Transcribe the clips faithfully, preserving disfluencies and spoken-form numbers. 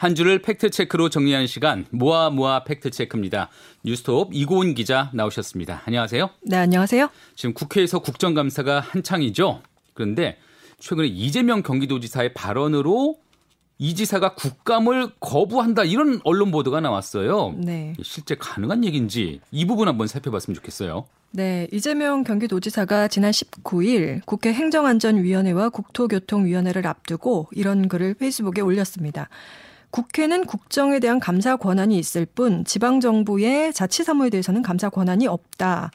한 주를 팩트체크로 정리하는 시간, 모아 모아 팩트체크입니다. 뉴스톱 이고은 기자 나오셨습니다. 안녕하세요. 네, 안녕하세요. 지금 국회에서 국정감사가 한창이죠. 그런데 최근에 이재명 경기도지사의 발언으로 이 지사가 국감을 거부한다, 이런 언론 보도가 나왔어요. 네. 실제 가능한 얘기인지 이 부분 한번 살펴봤으면 좋겠어요. 네, 이재명 경기도지사가 지난 십구 일 국회 행정안전위원회와 국토교통위원회를 앞두고 이런 글을 페이스북에 올렸습니다. 국회는 국정에 대한 감사 권한이 있을 뿐 지방정부의 자치사무에 대해서는 감사 권한이 없다.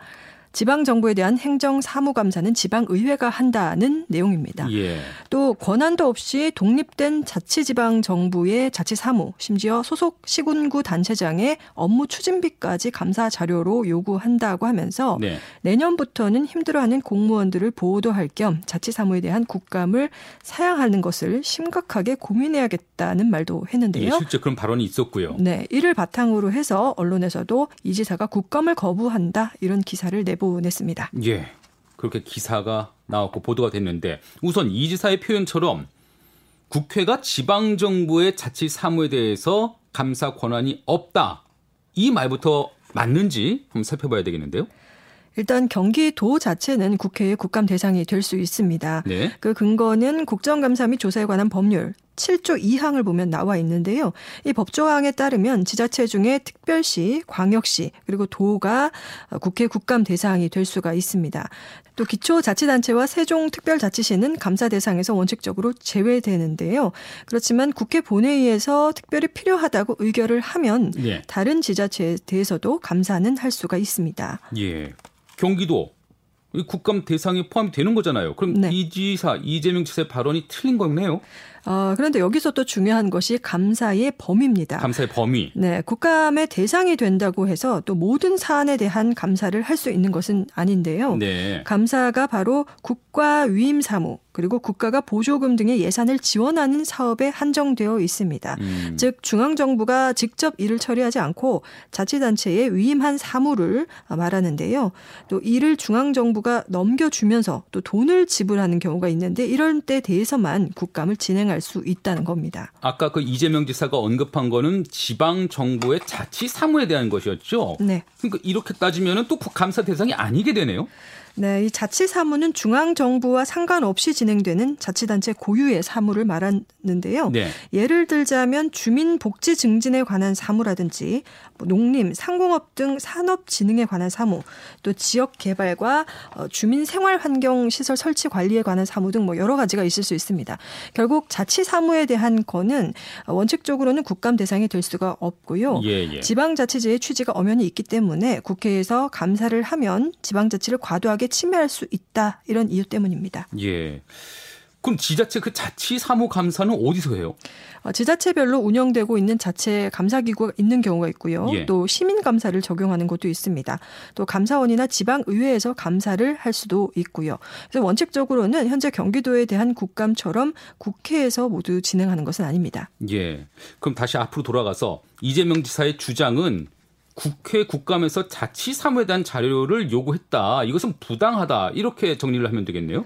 지방정부에 대한 행정사무감사는 지방의회가 한다는 내용입니다. 예. 또 권한도 없이 독립된 자치지방정부의 자치사무, 심지어 소속 시군구 단체장의 업무 추진비까지 감사 자료로 요구한다고 하면서 네. 내년부터는 힘들어하는 공무원들을 보호도 할 겸 자치사무에 대한 국감을 사양하는 것을 심각하게 고민해야겠다는 말도 했는데요. 예, 실제 그런 발언이 있었고요. 네, 이를 바탕으로 해서 언론에서도 이 지사가 국감을 거부한다, 이런 기사를 내보냈습니다. 보냈습니다. 예, 그렇게 기사가 나왔고 보도가 됐는데, 우선 이 지사의 표현처럼 국회가 지방정부의 자치사무에 대해서 감사 권한이 없다, 이 말부터 맞는지 한번 살펴봐야 되겠는데요. 일단 경기도 자체는 국회의 국감 대상이 될 수 있습니다. 네. 그 근거는 국정감사 및 조사에 관한 법률 칠 조 이 항을 보면 나와 있는데요. 이 법조항에 따르면 지자체 중에 특별시, 광역시, 그리고 도가 국회 국감 대상이 될 수가 있습니다. 또 기초자치단체와 세종특별자치시는 감사 대상에서 원칙적으로 제외되는데요. 그렇지만 국회 본회의에서 특별히 필요하다고 의결을 하면 예. 다른 지자체에 대해서도 감사는 할 수가 있습니다. 예, 경기도 국감 대상에 포함이 되는 거잖아요. 그럼 네. 이 지사, 이재명 지사의 발언이 틀린 거네요. 어, 그런데 여기서 또 중요한 것이 감사의 범위입니다. 감사의 범위. 네, 국감의 대상이 된다고 해서 또 모든 사안에 대한 감사를 할 수 있는 것은 아닌데요. 네. 감사가 바로 국가 위임 사무, 그리고 국가가 보조금 등의 예산을 지원하는 사업에 한정되어 있습니다. 음. 즉 중앙정부가 직접 일을 처리하지 않고 자치단체에 위임한 사무를 말하는데요. 또 이를 중앙정부가 넘겨주면서 또 돈을 지불하는 경우가 있는데, 이런 때 대해서만 국감을 진행할 수 있다는 겁니다. 아까 그 이재명 지사가 언급한 거는 지방정부의 자치사무에 대한 것이었죠? 네. 그러니까 이렇게 따지면 또 감사 대상이 아니게 되네요? 네, 이 자치사무는 중앙정부와 상관없이 진행되는 자치단체 고유의 사무를 말하는데요. 네. 예를 들자면 주민복지 증진에 관한 사무라든지 농림, 상공업 등 산업진흥에 관한 사무, 또 지역개발과 주민생활환경시설 설치 관리에 관한 사무 등 뭐 여러 가지가 있을 수 있습니다. 결국 자치사무에 대한 거는 원칙적으로는 국감 대상이 될 수가 없고요. 예, 예. 지방자치제의 취지가 엄연히 있기 때문에 국회에서 감사를 하면 지방자치를 과도하게 침해할 수 있다, 이런 이유 때문입니다. 예. 그럼 지자체 그 자치사무 감사는 어디서 해요? 지자체별로 운영되고 있는 자체 감사기구가 있는 경우가 있고요. 예. 또 시민감사를 적용하는 것도 있습니다. 또 감사원이나 지방의회에서 감사를 할 수도 있고요. 그래서 원칙적으로는 현재 경기도에 대한 국감처럼 국회에서 모두 진행하는 것은 아닙니다. 예. 그럼 다시 앞으로 돌아가서 이재명 지사의 주장은 국회 국감에서 자치사무에 대한 자료를 요구했다, 이것은 부당하다, 이렇게 정리를 하면 되겠네요?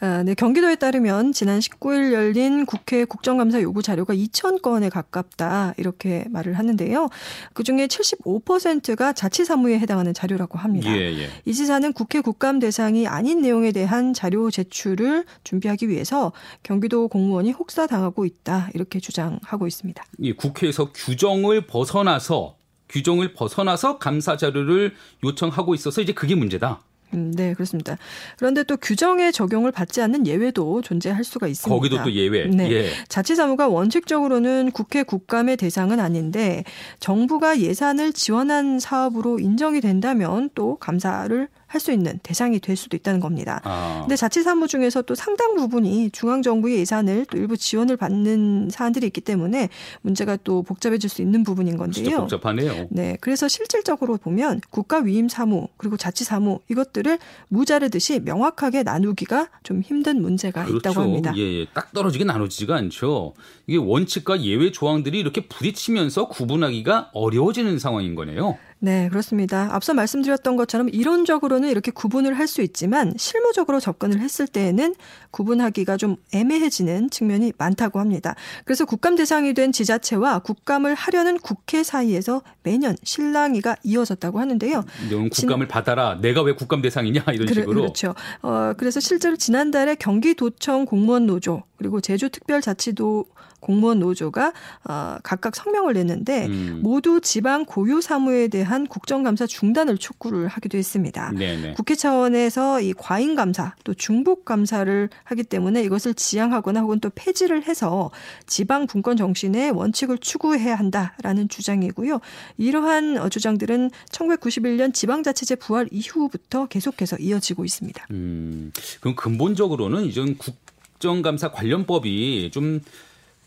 아, 네, 경기도에 따르면 지난 십구 일 열린 국회 국정감사 요구 자료가 이천 건에 가깝다, 이렇게 말을 하는데요. 그중에 칠십오 퍼센트가 자치사무에 해당하는 자료라고 합니다. 예, 예. 이 지사는 국회 국감 대상이 아닌 내용에 대한 자료 제출을 준비하기 위해서 경기도 공무원이 혹사당하고 있다, 이렇게 주장하고 있습니다. 예, 국회에서 규정을 벗어나서 규정을 벗어나서 감사 자료를 요청하고 있어서 이제 그게 문제다. 음, 네, 그렇습니다. 그런데 또 규정의 적용을 받지 않는 예외도 존재할 수가 있습니다. 거기도 또 예외. 네. 예. 자치사무가 원칙적으로는 국회 국감의 대상은 아닌데 정부가 예산을 지원한 사업으로 인정이 된다면 또 감사를 할 수 있는 대상이 될 수도 있다는 겁니다. 그런데 아. 자치사무 중에서 또 상당 부분이 중앙정부의 예산을 또 일부 지원을 받는 사안들이 있기 때문에 문제가 또 복잡해질 수 있는 부분인 건데요. 진짜 복잡하네요. 네, 그래서 실질적으로 보면 국가 위임 사무, 그리고 자치사무, 이것들을 무자르듯이 명확하게 나누기가 좀 힘든 문제가 그렇죠. 있다고 합니다. 예, 예. 딱 떨어지게 나누지가 않죠. 이게 원칙과 예외 조항들이 이렇게 부딪히면서 구분하기가 어려워지는 상황인 거네요. 네, 그렇습니다. 앞서 말씀드렸던 것처럼 이론적으로는 이렇게 구분을 할 수 있지만 실무적으로 접근을 했을 때에는 구분하기가 좀 애매해지는 측면이 많다고 합니다. 그래서 국감 대상이 된 지자체와 국감을 하려는 국회 사이에서 매년 실랑이가 이어졌다고 하는데요. 넌 국감을 진... 받아라. 내가 왜 국감 대상이냐 이런 그래, 식으로. 그렇죠. 어, 그래서 실제로 지난달에 경기도청 공무원 노조 그리고 제주특별자치도 공무원 노조가 어, 각각 성명을 냈는데 음. 모두 지방 고유 사무에 대한 국정감사 중단을 촉구를 하기도 했습니다. 네네. 국회 차원에서 이 과잉감사 또 중복감사를 하기 때문에 이것을 지양하거나 혹은 또 폐지를 해서 지방 분권 정신의 원칙을 추구해야 한다라는 주장이고요. 이러한 주장들은 천구백구십일 년 지방자치제 부활 이후부터 계속해서 이어지고 있습니다. 음, 그럼 근본적으로는 이전 국정감사 관련법이 좀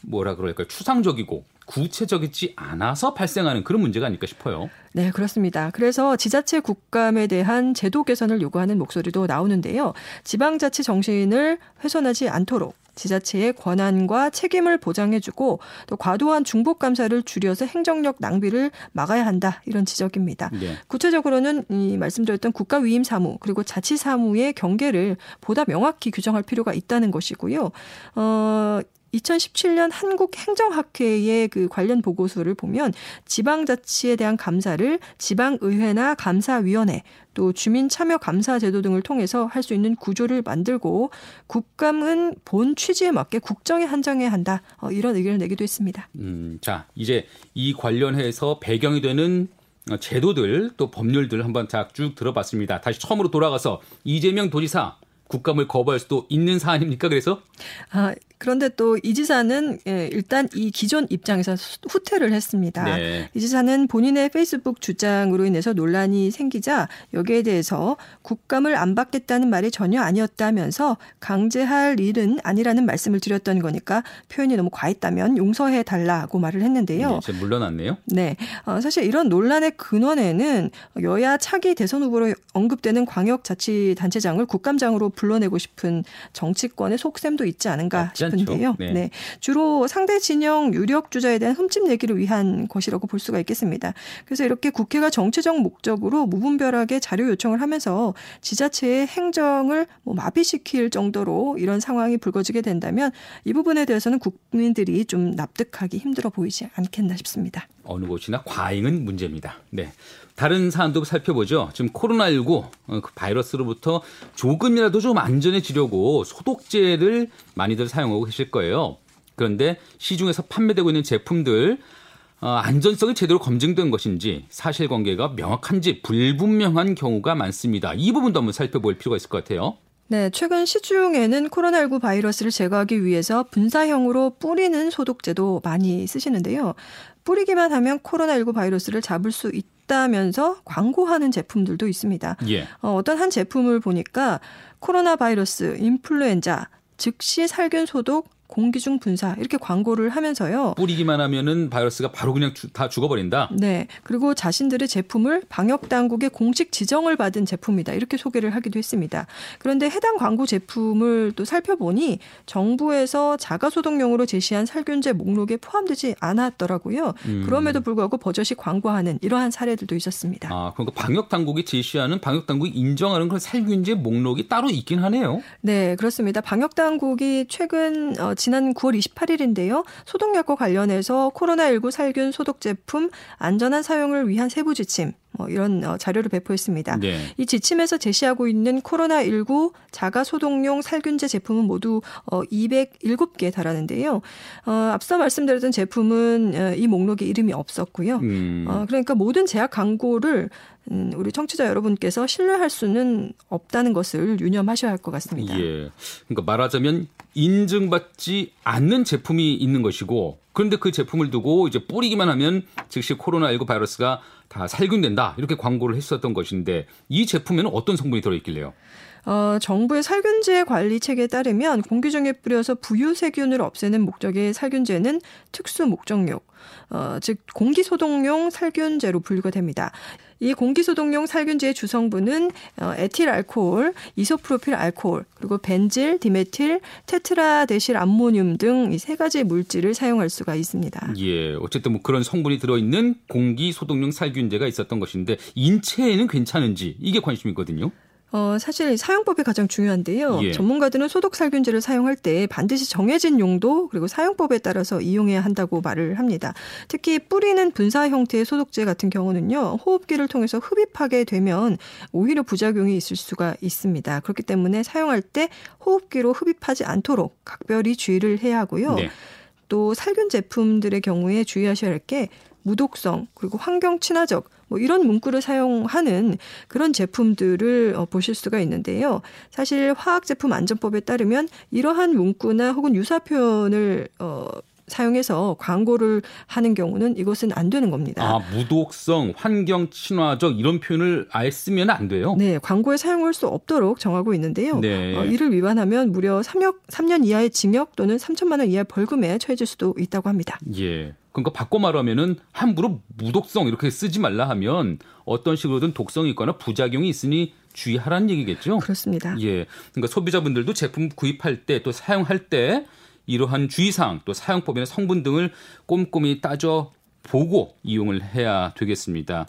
뭐라 그럴까 추상적이고 구체적이지 않아서 발생하는 그런 문제가 아닐까 싶어요. 네, 그렇습니다. 그래서 지자체 국감에 대한 제도 개선을 요구하는 목소리도 나오는데요. 지방자치 정신을 훼손하지 않도록 지자체의 권한과 책임을 보장해주고 또 과도한 중복감사를 줄여서 행정력 낭비를 막아야 한다. 이런 지적입니다. 네. 구체적으로는 이 말씀드렸던 국가위임사무 그리고 자치사무의 경계를 보다 명확히 규정할 필요가 있다는 것이고요. 어, 이천십칠 년 한국행정학회의 그 관련 보고서를 보면 지방자치에 대한 감사를 지방의회나 감사위원회 또 주민참여감사제도 등을 통해서 할 수 있는 구조를 만들고 국감은 본 취지에 맞게 국정에 한정해야 한다. 어, 이런 의견을 내기도 했습니다. 음, 자 이제 이 관련해서 배경이 되는 제도들 또 법률들 한번 쭉 들어봤습니다. 다시 처음으로 돌아가서 이재명 도지사 국감을 거부할 수도 있는 사안입니까? 그래서 아, 그런데 또 이 지사는 일단 이 기존 입장에서 후퇴를 했습니다. 네. 이 지사는 본인의 페이스북 주장으로 인해서 논란이 생기자 여기에 대해서 국감을 안 받겠다는 말이 전혀 아니었다면서 강제할 일은 아니라는 말씀을 드렸던 거니까 표현이 너무 과했다면 용서해 달라고 말을 했는데요. 네, 물러났네요. 네, 사실 이런 논란의 근원에는 여야 차기 대선 후보로 언급되는 광역자치단체장을 국감장으로 불러내고 싶은 정치권의 속셈도 있지 않은가 싶습니다. 싶은데요. 네. 네. 주로 상대 진영 유력 주자에 대한 흠집 내기를 위한 것이라고 볼 수가 있겠습니다. 그래서 이렇게 국회가 정치적 목적으로 무분별하게 자료 요청을 하면서 지자체의 행정을 뭐 마비시킬 정도로 이런 상황이 불거지게 된다면 이 부분에 대해서는 국민들이 좀 납득하기 힘들어 보이지 않겠나 싶습니다. 어느 곳이나 과잉은 문제입니다. 네. 다른 사안도 살펴보죠. 지금 코로나십구 바이러스로부터 조금이라도 좀 안전해지려고 소독제를 많이들 사용하고 계실 거예요. 그런데 시중에서 판매되고 있는 제품들 안전성이 제대로 검증된 것인지 사실관계가 명확한지 불분명한 경우가 많습니다. 이 부분도 한번 살펴볼 필요가 있을 것 같아요. 네, 최근 시중에는 코로나십구 바이러스를 제거하기 위해서 분사형으로 뿌리는 소독제도 많이 쓰시는데요. 뿌리기만 하면 코로나십구 바이러스를 잡을 수 있다면서 광고하는 제품들도 있습니다. 예. 어, 어떤 한 제품을 보니까 코로나 바이러스, 인플루엔자, 즉시 살균 소독, 공기 중 분사 이렇게 광고를 하면서요. 뿌리기만 하면은 바이러스가 바로 그냥 주, 다 죽어버린다. 네. 그리고 자신들의 제품을 방역당국의 공식 지정을 받은 제품이다. 이렇게 소개를 하기도 했습니다. 그런데 해당 광고 제품을 또 살펴보니 정부에서 자가소독용으로 제시한 살균제 목록에 포함되지 않았더라고요. 음. 그럼에도 불구하고 버젓이 광고하는 이러한 사례들도 있었습니다. 아, 그러니까 방역당국이 제시하는 방역당국이 인정하는 그런 살균제 목록이 따로 있긴 하네요. 네. 그렇습니다. 방역당국이 최근 어, 지난 구월 이십팔일인데요. 소독약과 관련해서 코로나십구 살균 소독 제품 안전한 사용을 위한 세부 지침 뭐 이런 자료를 배포했습니다. 네. 이 지침에서 제시하고 있는 코로나십구 자가소독용 살균제 제품은 모두 이백칠 개에 달하는데요. 어, 앞서 말씀드렸던 제품은 이 목록에 이름이 없었고요. 음. 어, 그러니까 모든 제약 광고를 우리 청취자 여러분께서 신뢰할 수는 없다는 것을 유념하셔야 할 것 같습니다. 예. 그러니까 말하자면 인증받지 않는 제품이 있는 것이고 그런데 그 제품을 두고 이제 뿌리기만 하면 즉시 코로나십구 바이러스가 다 살균된다 이렇게 광고를 했었던 것인데 이 제품에는 어떤 성분이 들어있길래요? 어, 정부의 살균제 관리 체계에 따르면 공기 중에 뿌려서 부유세균을 없애는 목적의 살균제는 특수 목적용, 어, 즉 공기소독용 살균제로 분류가 됩니다. 이 공기소독용 살균제의 주성분은 에틸알코올, 이소프로필알코올, 그리고 벤질, 디메틸, 테트라데실 암모늄 등 이 세 가지 물질을 사용할 수가 있습니다. 예, 어쨌든 뭐 그런 성분이 들어있는 공기소독용 살균제가 있었던 것인데 인체에는 괜찮은지 이게 관심이거든요. 어, 사실 사용법이 가장 중요한데요. 예. 전문가들은 소독살균제를 사용할 때 반드시 정해진 용도 그리고 사용법에 따라서 이용해야 한다고 말을 합니다. 특히 뿌리는 분사 형태의 소독제 같은 경우는요. 호흡기를 통해서 흡입하게 되면 오히려 부작용이 있을 수가 있습니다. 그렇기 때문에 사용할 때 호흡기로 흡입하지 않도록 각별히 주의를 해야 하고요. 네. 또 살균 제품들의 경우에 주의하셔야 할 게 무독성 그리고 환경 친화적 뭐 이런 문구를 사용하는 그런 제품들을 보실 수가 있는데요. 사실 화학제품안전법에 따르면 이러한 문구나 혹은 유사 표현을 어, 사용해서 광고를 하는 경우는 이것은 안 되는 겁니다. 아, 무독성, 환경 친화적 이런 표현을 아예 쓰면 안 돼요? 네, 광고에 사용할 수 없도록 정하고 있는데요. 네. 어, 이를 위반하면 무려 삼 년 이하의 징역 또는 삼천만 원 이하의 벌금에 처해질 수도 있다고 합니다. 예. 그러니까 바꿔 말하면은 함부로 무독성 이렇게 쓰지 말라 하면 어떤 식으로든 독성이 있거나 부작용이 있으니 주의하라는 얘기겠죠? 그렇습니다. 예, 그러니까 소비자분들도 제품 구입할 때 또 사용할 때 이러한 주의사항 또 사용법이나 성분 등을 꼼꼼히 따져보고 이용을 해야 되겠습니다.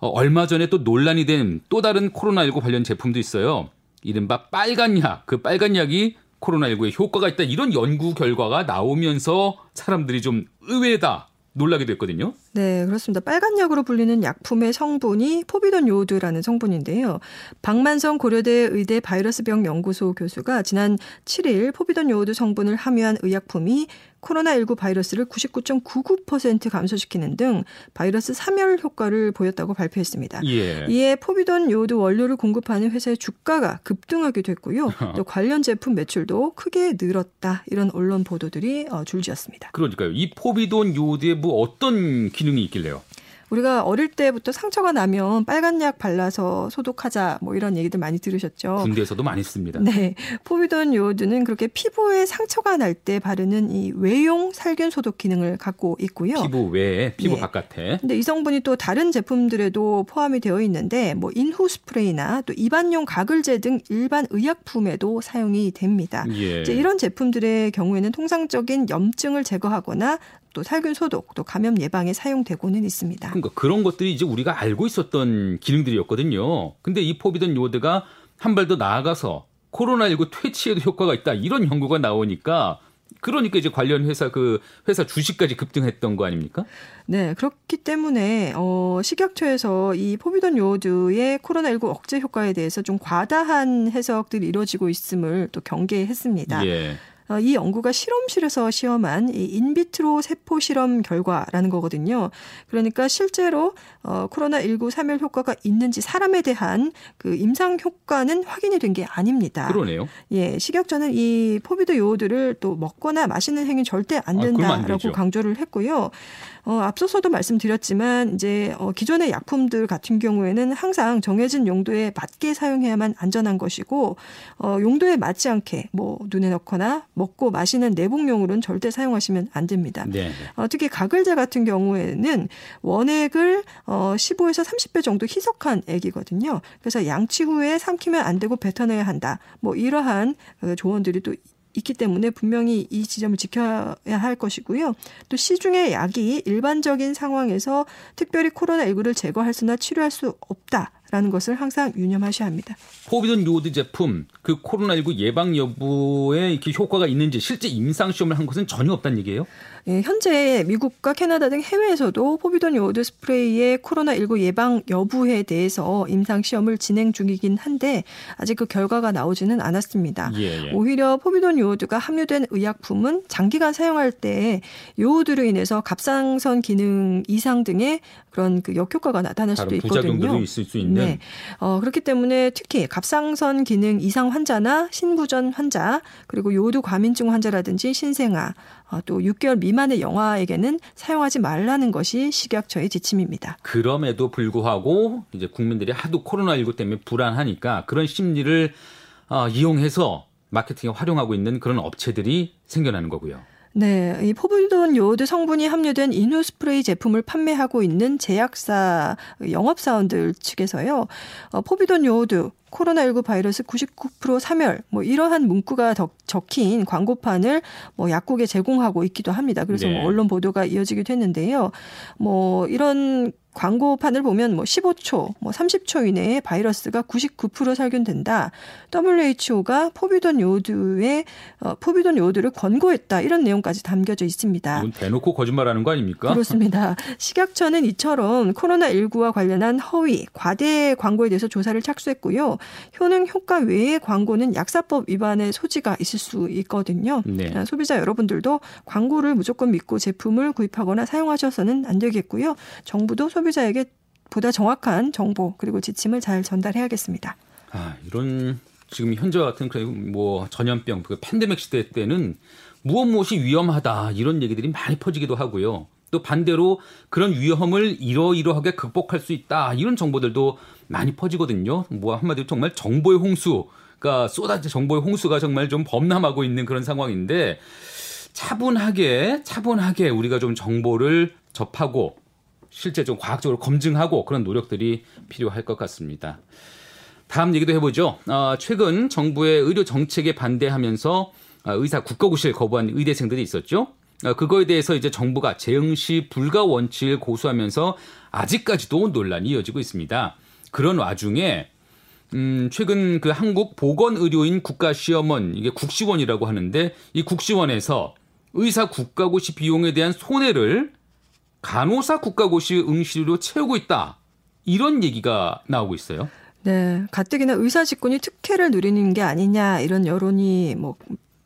어, 얼마 전에 또 논란이 된 또 다른 코로나십구 관련 제품도 있어요. 이른바 빨간 약, 그 빨간 약이 코로나십구에 효과가 있다 이런 연구 결과가 나오면서 사람들이 좀 의외다 놀라게 됐거든요. 네, 그렇습니다. 빨간 약으로 불리는 약품의 성분이 포비돈요오드라는 성분인데요. 박만성 고려대 의대 바이러스병연구소 교수가 지난 칠 일 포비돈요오드 성분을 함유한 의약품이 코로나십구 바이러스를 구십구 점 구구 퍼센트 감소시키는 등 바이러스 사멸 효과를 보였다고 발표했습니다. 예. 이에 포비돈요오드 원료를 공급하는 회사의 주가가 급등하게 됐고요. 또 관련 제품 매출도 크게 늘었다. 이런 언론 보도들이 줄지었습니다. 그러니까요. 이 포비돈요오드의 뭐 어떤 기능이 있길래요? 우리가 어릴 때부터 상처가 나면 빨간 약 발라서 소독하자 뭐 이런 얘기들 많이 들으셨죠. 군대에서도 많이 씁니다. 네, 포비돈 요오드는 그렇게 피부에 상처가 날 때 바르는 이 외용 살균 소독 기능을 갖고 있고요. 피부 외에, 피부 네. 바깥에. 근데 이 성분이 또 다른 제품들에도 포함이 되어 있는데 뭐 인후 스프레이나 또 입안용 가글제 등 일반 의약품에도 사용이 됩니다. 예. 이제 이런 제품들의 경우에는 통상적인 염증을 제거하거나 또 살균 소독, 또 감염 예방에 사용되고는 있습니다. 그러니까 그런 것들이 이제 우리가 알고 있었던 기능들이었거든요. 근데 이 포비돈 요오드가 한 발 더 나아가서 코로나십구 퇴치에도 효과가 있다 이런 연구가 나오니까. 그러니까 이제 관련 회사 그 회사 주식까지 급등했던 거 아닙니까? 네, 그렇기 때문에 어, 식약처에서 이 포비돈 요오드의 코로나십구 억제 효과에 대해서 좀 과다한 해석들이 이루어지고 있음을 또 경계했습니다. 예. 이 연구가 실험실에서 시험한 이 인비트로 세포 실험 결과라는 거거든요. 그러니까 실제로 어, 코로나십구 사멸 효과가 있는지 사람에 대한 그 임상 효과는 확인이 된 게 아닙니다. 그러네요. 예, 식약처는 이 포비돈 요오드를 또 먹거나 마시는 행위 절대 안 된다라고 아, 강조를 했고요. 어, 앞서서도 말씀드렸지만 이제 어, 기존의 약품들 같은 경우에는 항상 정해진 용도에 맞게 사용해야만 안전한 것이고 어, 용도에 맞지 않게 뭐 눈에 넣거나 먹고 마시는 내복용으로는 절대 사용하시면 안 됩니다. 네. 어, 특히 가글제 같은 경우에는 원액을 어, 십오에서 삼십 배 정도 희석한 액이거든요. 그래서 양치 후에 삼키면 안 되고 뱉어내야 한다. 뭐 이러한 조언들이 또 있기 때문에 분명히 이 지점을 지켜야 할 것이고요. 또 시중의 약이 일반적인 상황에서 특별히 코로나십구를 제거할 수나 치료할 수 없다. 라는 것을 항상 유념하셔야 합니다. 포비돈 요오드 제품, 그 코로나십구 예방 여부에 이렇게 효과가 있는지 실제 임상시험을 한 것은 전혀 없다는 얘기예요? 예, 현재 미국과 캐나다 등 해외에서도 포비돈 요오드 스프레이의 코로나십구 예방 여부에 대해서 임상시험을 진행 중이긴 한데 아직 그 결과가 나오지는 않았습니다. 예, 예. 오히려 포비돈 요오드가 함유된 의약품은 장기간 사용할 때 요오드로 인해서 갑상선 기능 이상 등의 그런 그 역효과가 나타날 수도 있거든요. 다른 부작용도 있을 수 있는. 네. 어, 그렇기 때문에 특히 갑상선 기능 이상 환자나 신부전 환자 그리고 요오드 과민증 환자라든지 신생아 어, 또 육 개월 미만의 영아에게는 사용하지 말라는 것이 식약처의 지침입니다. 그럼에도 불구하고 이제 국민들이 하도 코로나십구 때문에 불안하니까 그런 심리를 어, 이용해서 마케팅에 활용하고 있는 그런 업체들이 생겨나는 거고요. 네, 이 포비돈요오드 성분이 함유된 인후 스프레이 제품을 판매하고 있는 제약사 영업사원들 측에서요. 어, 포비돈요오드 코로나십구 바이러스 구십구 퍼센트 사멸 뭐 이러한 문구가 덕, 적힌 광고판을 뭐 약국에 제공하고 있기도 합니다. 그래서 네. 뭐 언론 보도가 이어지기도 했는데요. 뭐 이런 광고판을 보면 뭐 십오 초, 뭐 삼십 초 이내에 바이러스가 구십구 퍼센트 살균된다. 더블유에이치오가 포비돈요오드의 어, 포비돈요오드를 권고했다. 이런 내용까지 담겨져 있습니다. 이건 대놓고 거짓말하는 거 아닙니까? 그렇습니다. 식약처는 이처럼 코로나십구와 관련한 허위, 과대 광고에 대해서 조사를 착수했고요. 효능 효과 외의 광고는 약사법 위반의 소지가 있을 수 있거든요. 네. 소비자 여러분들도 광고를 무조건 믿고 제품을 구입하거나 사용하셔서는 안 되겠고요. 정부도 소비 소비자에게 보다 정확한 정보 그리고 지침을 잘 전달해야겠습니다. 아, 이런 지금 현재와 같은 뭐 전염병, 그 팬데믹 시대 때는 무엇 무엇이 위험하다 이런 얘기들이 많이 퍼지기도 하고요. 또 반대로 그런 위험을 이러이러하게 극복할 수 있다 이런 정보들도 많이 퍼지거든요. 뭐 한마디로 정말 정보의 홍수, 그러니까 쏟아진 정보의 홍수가 정말 좀 범람하고 있는 그런 상황인데 차분하게 차분하게 우리가 좀 정보를 접하고. 실제 좀 과학적으로 검증하고 그런 노력들이 필요할 것 같습니다. 다음 얘기도 해보죠. 어, 최근 정부의 의료 정책에 반대하면서 의사 국거구실 거부한 의대생들이 있었죠. 어, 그거에 대해서 이제 정부가 재응시 불가 원칙을 고수하면서 아직까지도 논란이 이어지고 있습니다. 그런 와중에 음, 최근 그 한국보건의료인국가시험원 이게 국시원이라고 하는데 이 국시원에서 의사 국가고시 비용에 대한 손해를 간호사 국가고시 응시료로 채우고 있다. 이런 얘기가 나오고 있어요. 네, 가뜩이나 의사 직군이 특혜를 누리는 게 아니냐 이런 여론이 뭐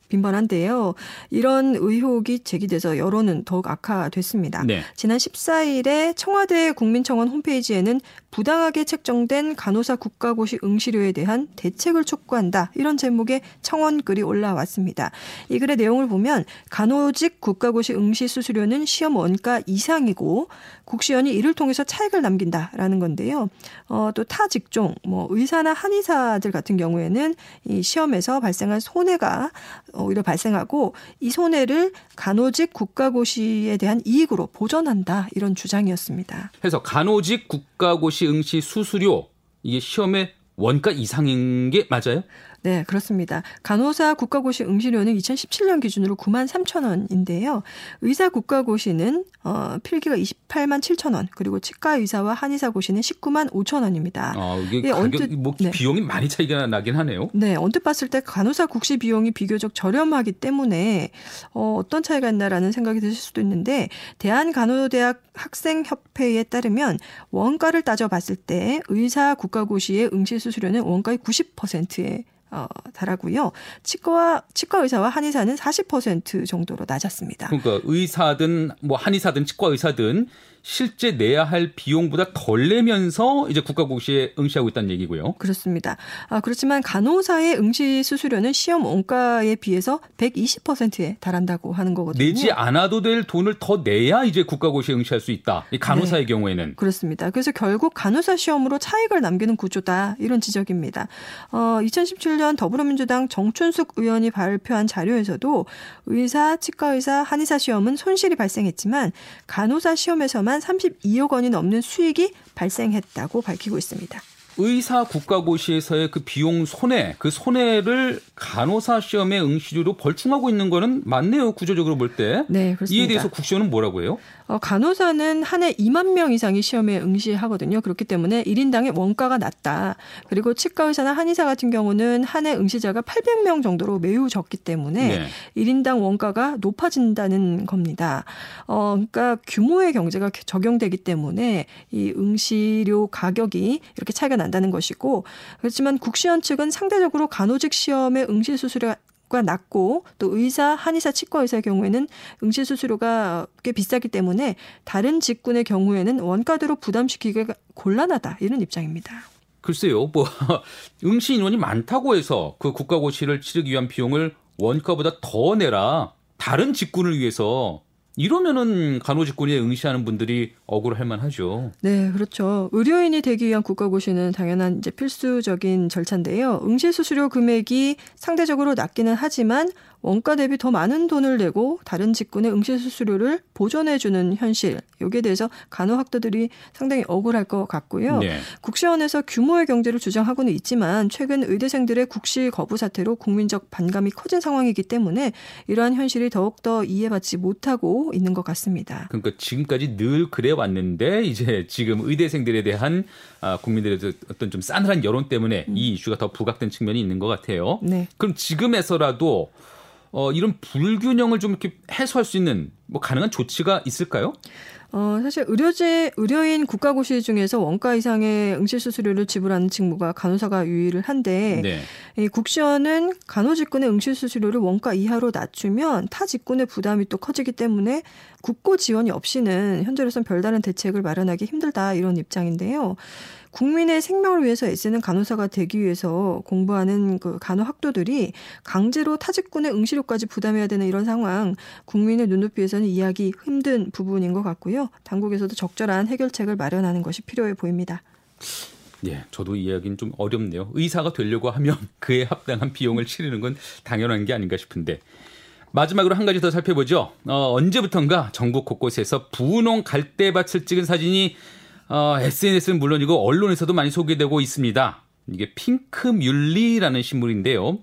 빈번한데요. 이런 의혹이 제기돼서 여론은 더욱 악화됐습니다. 네. 지난 십사 일에 청와대 국민청원 홈페이지에는 부당하게 책정된 간호사 국가고시 응시료에 대한 대책을 촉구한다. 이런 제목의 청원 글이 올라왔습니다. 이 글의 내용을 보면 간호직 국가고시 응시 수수료는 시험 원가 이상이고 국시연이 이를 통해서 차익을 남긴다라는 건데요. 어, 또 타 직종, 뭐 의사나 한의사들 같은 경우에는 이 시험에서 발생한 손해가 오히려 발생하고 이 손해를 간호직 국가고시에 대한 이익으로 보전한다 이런 주장이었습니다. 그래서 간호직 국가고시 응시 수수료 이게 시험의 원가 이상인 게 맞아요? 네, 그렇습니다. 간호사 국가고시 응시료는 이천십칠 년 기준으로 구만 삼천 원인데요. 의사 국가고시는 어, 필기가 이십팔만 칠천 원, 그리고 치과의사와 한의사고시는 십구만 오천 원입니다. 아, 이게 네, 가격, 언뜻, 뭐, 네. 비용이 많이 차이가 나긴 하네요. 네, 언뜻 봤을 때 간호사 국시 비용이 비교적 저렴하기 때문에 어, 어떤 차이가 있나라는 생각이 드실 수도 있는데 대한간호대학 학생협회에 따르면 원가를 따져봤을 때 의사 국가고시의 응시 수수료는 원가의 구십 퍼센트에 어, 달하고요. 치과, 치과 의사와 한의사는 사십 퍼센트 정도로 낮았습니다. 그러니까 의사든 뭐 한의사든 치과 의사든 실제 내야 할 비용보다 덜 내면서 이제 국가고시에 응시하고 있다는 얘기고요. 그렇습니다. 아, 그렇지만 간호사의 응시 수수료는 시험 원가에 비해서 백이십 퍼센트에 달한다고 하는 거거든요. 내지 않아도 될 돈을 더 내야 이제 국가고시에 응시할 수 있다. 이 간호사의 네, 경우에는. 그렇습니다. 그래서 결국 간호사 시험으로 차익을 남기는 구조다. 이런 지적입니다. 어, 이천십칠 년 더불어민주당 정춘숙 의원이 발표한 자료에서도 의사, 치과의사, 한의사 시험은 손실이 발생했지만 간호사 시험에서만 삼십이억 원이 넘는 수익이 발생했다고 밝히고 있습니다. 의사 국가고시에서의 그 비용 손해, 그 손해를 간호사 시험의 응시료로 벌충하고 있는 거는 맞네요. 구조적으로 볼 때. 네, 그렇습니다. 이에 대해서 국시원은 뭐라고 해요? 어, 간호사는 한 해 이만 명 이상이 시험에 응시하거든요. 그렇기 때문에 일 인당의 원가가 낮다. 그리고 치과의사나 한의사 같은 경우는 한 해 응시자가 팔백 명 정도로 매우 적기 때문에 네. 일 인당 원가가 높아진다는 겁니다. 어, 그러니까 규모의 경제가 적용되기 때문에 이 응시료 가격이 이렇게 차이가 나 한다는 것이고 그렇지만 국시원 측은 상대적으로 간호직 시험의 응시 수수료가 낮고 또 의사, 한의사, 치과의사의 경우에는 응시 수수료가 꽤 비싸기 때문에 다른 직군의 경우에는 원가대로 부담시키기가 곤란하다 이런 입장입니다. 글쎄요, 뭐 응시 인원이 많다고 해서 그 국가고시를 치르기 위한 비용을 원가보다 더 내라 다른 직군을 위해서 이러면은 간호직군에 응시하는 분들이 억울할 만하죠. 네, 그렇죠. 의료인이 되기 위한 국가고시는 당연한 이제 필수적인 절차인데요. 응시 수수료 금액이 상대적으로 낮기는 하지만 원가 대비 더 많은 돈을 내고 다른 직군의 응시 수수료를 보전해주는 현실. 여기에 대해서 간호학도들이 상당히 억울할 것 같고요. 네. 국시원에서 규모의 경제를 주장하고는 있지만 최근 의대생들의 국시 거부 사태로 국민적 반감이 커진 상황이기 때문에 이러한 현실이 더욱더 이해받지 못하고 있는 것 같습니다. 그러니까 지금까지 늘 그래 왔는데 이제 지금 의대생들에 대한 국민들의 어떤 좀 싸늘한 여론 때문에 음. 이 이슈가 더 부각된 측면이 있는 것 같아요. 네. 그럼 지금에서라도 어, 이런 불균형을 좀 이렇게 해소할 수 있는 뭐 가능한 조치가 있을까요? 어, 사실 의료제, 의료인 국가고시 중에서 원가 이상의 응시 수수료를 지불하는 직무가 간호사가 유일을 한데 네. 이 국시원은 간호직군의 응시 수수료를 원가 이하로 낮추면 타 직군의 부담이 또 커지기 때문에 국고 지원이 없이는 현재로선 별다른 대책을 마련하기 힘들다 이런 입장인데요. 국민의 생명을 위해서 애쓰는 간호사가 되기 위해서 공부하는 그 간호학도들이 강제로 타직군의 응시료까지 부담해야 되는 이런 상황, 국민의 눈높이에서는 이해하기 힘든 부분인 것 같고요. 당국에서도 적절한 해결책을 마련하는 것이 필요해 보입니다. 예, 저도 이야기는 좀 어렵네요. 의사가 되려고 하면 그에 합당한 비용을 치르는 건 당연한 게 아닌가 싶은데. 마지막으로 한 가지 더 살펴보죠. 어, 언제부턴가 전국 곳곳에서 분홍 갈대밭을 찍은 사진이 어, 에스엔에스는 물론이고 언론에서도 많이 소개되고 있습니다. 이게 핑크뮬리라는 식물인데요.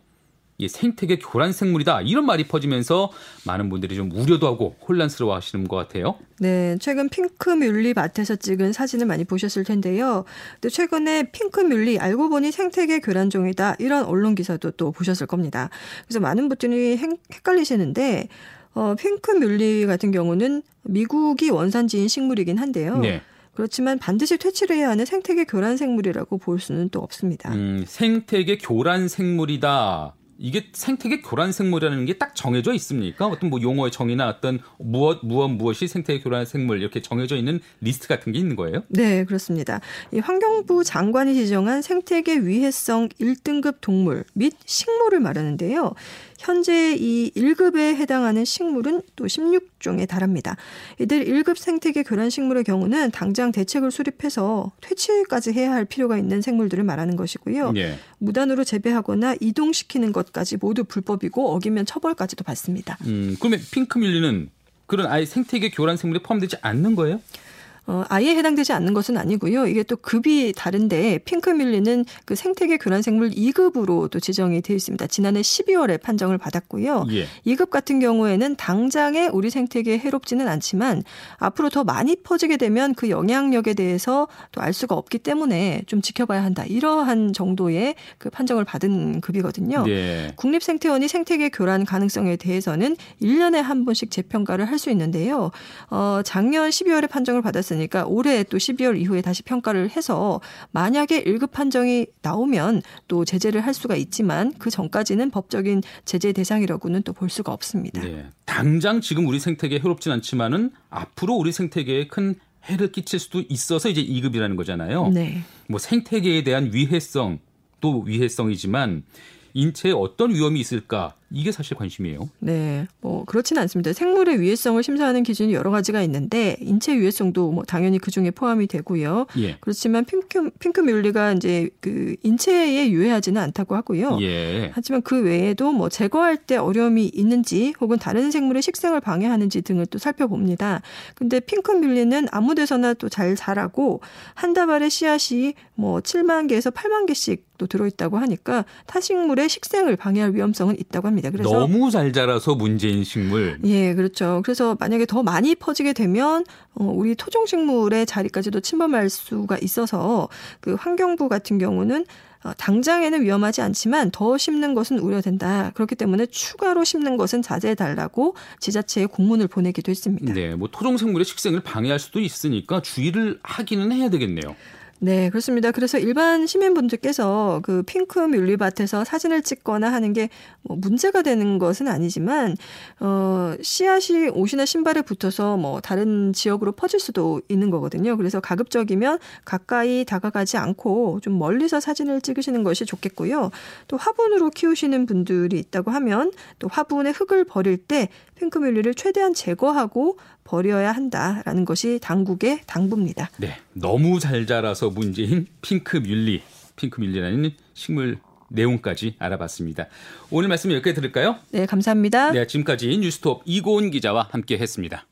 이게 생태계 교란 생물이다. 이런 말이 퍼지면서 많은 분들이 좀 우려도 하고 혼란스러워하시는 것 같아요. 네, 최근 핑크뮬리 밭에서 찍은 사진을 많이 보셨을 텐데요. 근데 최근에 핑크뮬리 알고 보니 생태계 교란종이다. 이런 언론 기사도 또 보셨을 겁니다. 그래서 많은 분들이 헷갈리시는데 어, 핑크뮬리 같은 경우는 미국이 원산지인 식물이긴 한데요. 네. 그렇지만 반드시 퇴치를 해야 하는 생태계 교란 생물이라고 볼 수는 또 없습니다. 음, 생태계 교란 생물이다. 이게 생태계 교란 생물이라는 게 딱 정해져 있습니까? 어떤 뭐 용어의 정의나 어떤 무엇 무엇 무엇이 생태계 교란 생물 이렇게 정해져 있는 리스트 같은 게 있는 거예요? 네, 그렇습니다. 이 환경부 장관이 지정한 생태계 위해성 일 등급 동물 및 식물을 말하는데요. 현재 이 일 급에 해당하는 식물은 또 십육 종에 달합니다. 이들 일 급 생태계 교란 식물의 경우는 당장 대책을 수립해서 퇴치까지 해야 할 필요가 있는 생물들을 말하는 것이고요. 네. 무단으로 재배하거나 이동시키는 것까지 모두 불법이고 어기면 처벌까지도 받습니다. 음, 그러면 핑크뮬리는 그런 아예 생태계 교란 생물에 포함되지 않는 거예요? 어, 아예 해당되지 않는 것은 아니고요. 이게 또 급이 다른데 핑크뮬리는 그 생태계 교란생물 이 급으로 또 지정이 되어 있습니다. 지난해 십이월에 판정을 받았고요. 예. 이 급 같은 경우에는 당장에 우리 생태계에 해롭지는 않지만 앞으로 더 많이 퍼지게 되면 그 영향력에 대해서 또 알 수가 없기 때문에 좀 지켜봐야 한다. 이러한 정도의 그 판정을 받은 급이거든요. 예. 국립생태원이 생태계 교란 가능성에 대해서는 일 년에 한 번씩 재평가를 할 수 있는데요. 어, 작년 십이월에 판정을 받았을 그러니까 올해 또 십이월 이후에 다시 평가를 해서 만약에 일 급 판정이 나오면 또 제재를 할 수가 있지만 그 전까지는 법적인 제재 대상이라고는 또 볼 수가 없습니다. 네. 당장 지금 우리 생태계에 해롭진 않지만은 앞으로 우리 생태계에 큰 해를 끼칠 수도 있어서 이제 이 급이라는 거잖아요. 네. 뭐 생태계에 대한 위해성 또 위해성이지만 인체에 어떤 위험이 있을까? 이게 사실 관심이에요. 네, 뭐 그렇지는 않습니다. 생물의 위해성을 심사하는 기준이 여러 가지가 있는데 인체 위해성도 뭐 당연히 그 중에 포함이 되고요. 예. 그렇지만 핑크 핑크뮬리가 이제 그 인체에 유해하지는 않다고 하고요. 예. 하지만 그 외에도 뭐 제거할 때 어려움이 있는지 혹은 다른 생물의 식생을 방해하는지 등을 또 살펴봅니다. 근데 핑크뮬리는 아무데서나 또 잘 자라고 한 다발의 씨앗이 뭐 칠만 개에서 팔만 개씩 또 들어있다고 하니까 타식물의 식생을 방해할 위험성은 있다고 합니다. 그래서 너무 잘 자라서 문제인 식물. 예, 그렇죠. 그래서 만약에 더 많이 퍼지게 되면 어, 우리 토종 식물의 자리까지도 침범할 수가 있어서 그 환경부 같은 경우는 어, 당장에는 위험하지 않지만 더 심는 것은 우려된다. 그렇기 때문에 추가로 심는 것은 자제해달라고 지자체에 공문을 보내기도 했습니다. 네, 뭐 토종 생물의 식생을 방해할 수도 있으니까 주의를 하기는 해야 되겠네요. 네, 그렇습니다. 그래서 일반 시민분들께서 그 핑크뮬리 밭에서 사진을 찍거나 하는 게 뭐 문제가 되는 것은 아니지만 어, 씨앗이 옷이나 신발에 붙어서 뭐 다른 지역으로 퍼질 수도 있는 거거든요. 그래서 가급적이면 가까이 다가가지 않고 좀 멀리서 사진을 찍으시는 것이 좋겠고요. 또 화분으로 키우시는 분들이 있다고 하면 또 화분에 흙을 버릴 때 핑크뮬리를 최대한 제거하고 버려야 한다라는 것이 당국의 당부입니다. 네, 너무 잘 자라서 문제인 핑크뮬리, 핑크뮬리라는 식물 내용까지 알아봤습니다. 오늘 말씀 여기까지 들을까요? 네, 감사합니다. 네, 지금까지 뉴스톱 이고은 기자와 함께했습니다.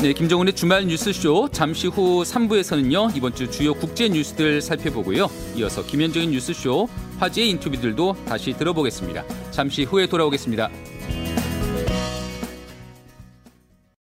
네, 김정은의 주말 뉴스쇼 잠시 후 삼 부에서는요. 이번 주 주요 국제 뉴스들 살펴보고요. 이어서 김현정의 뉴스쇼 화제의 인터뷰들도 다시 들어보겠습니다. 잠시 후에 돌아오겠습니다.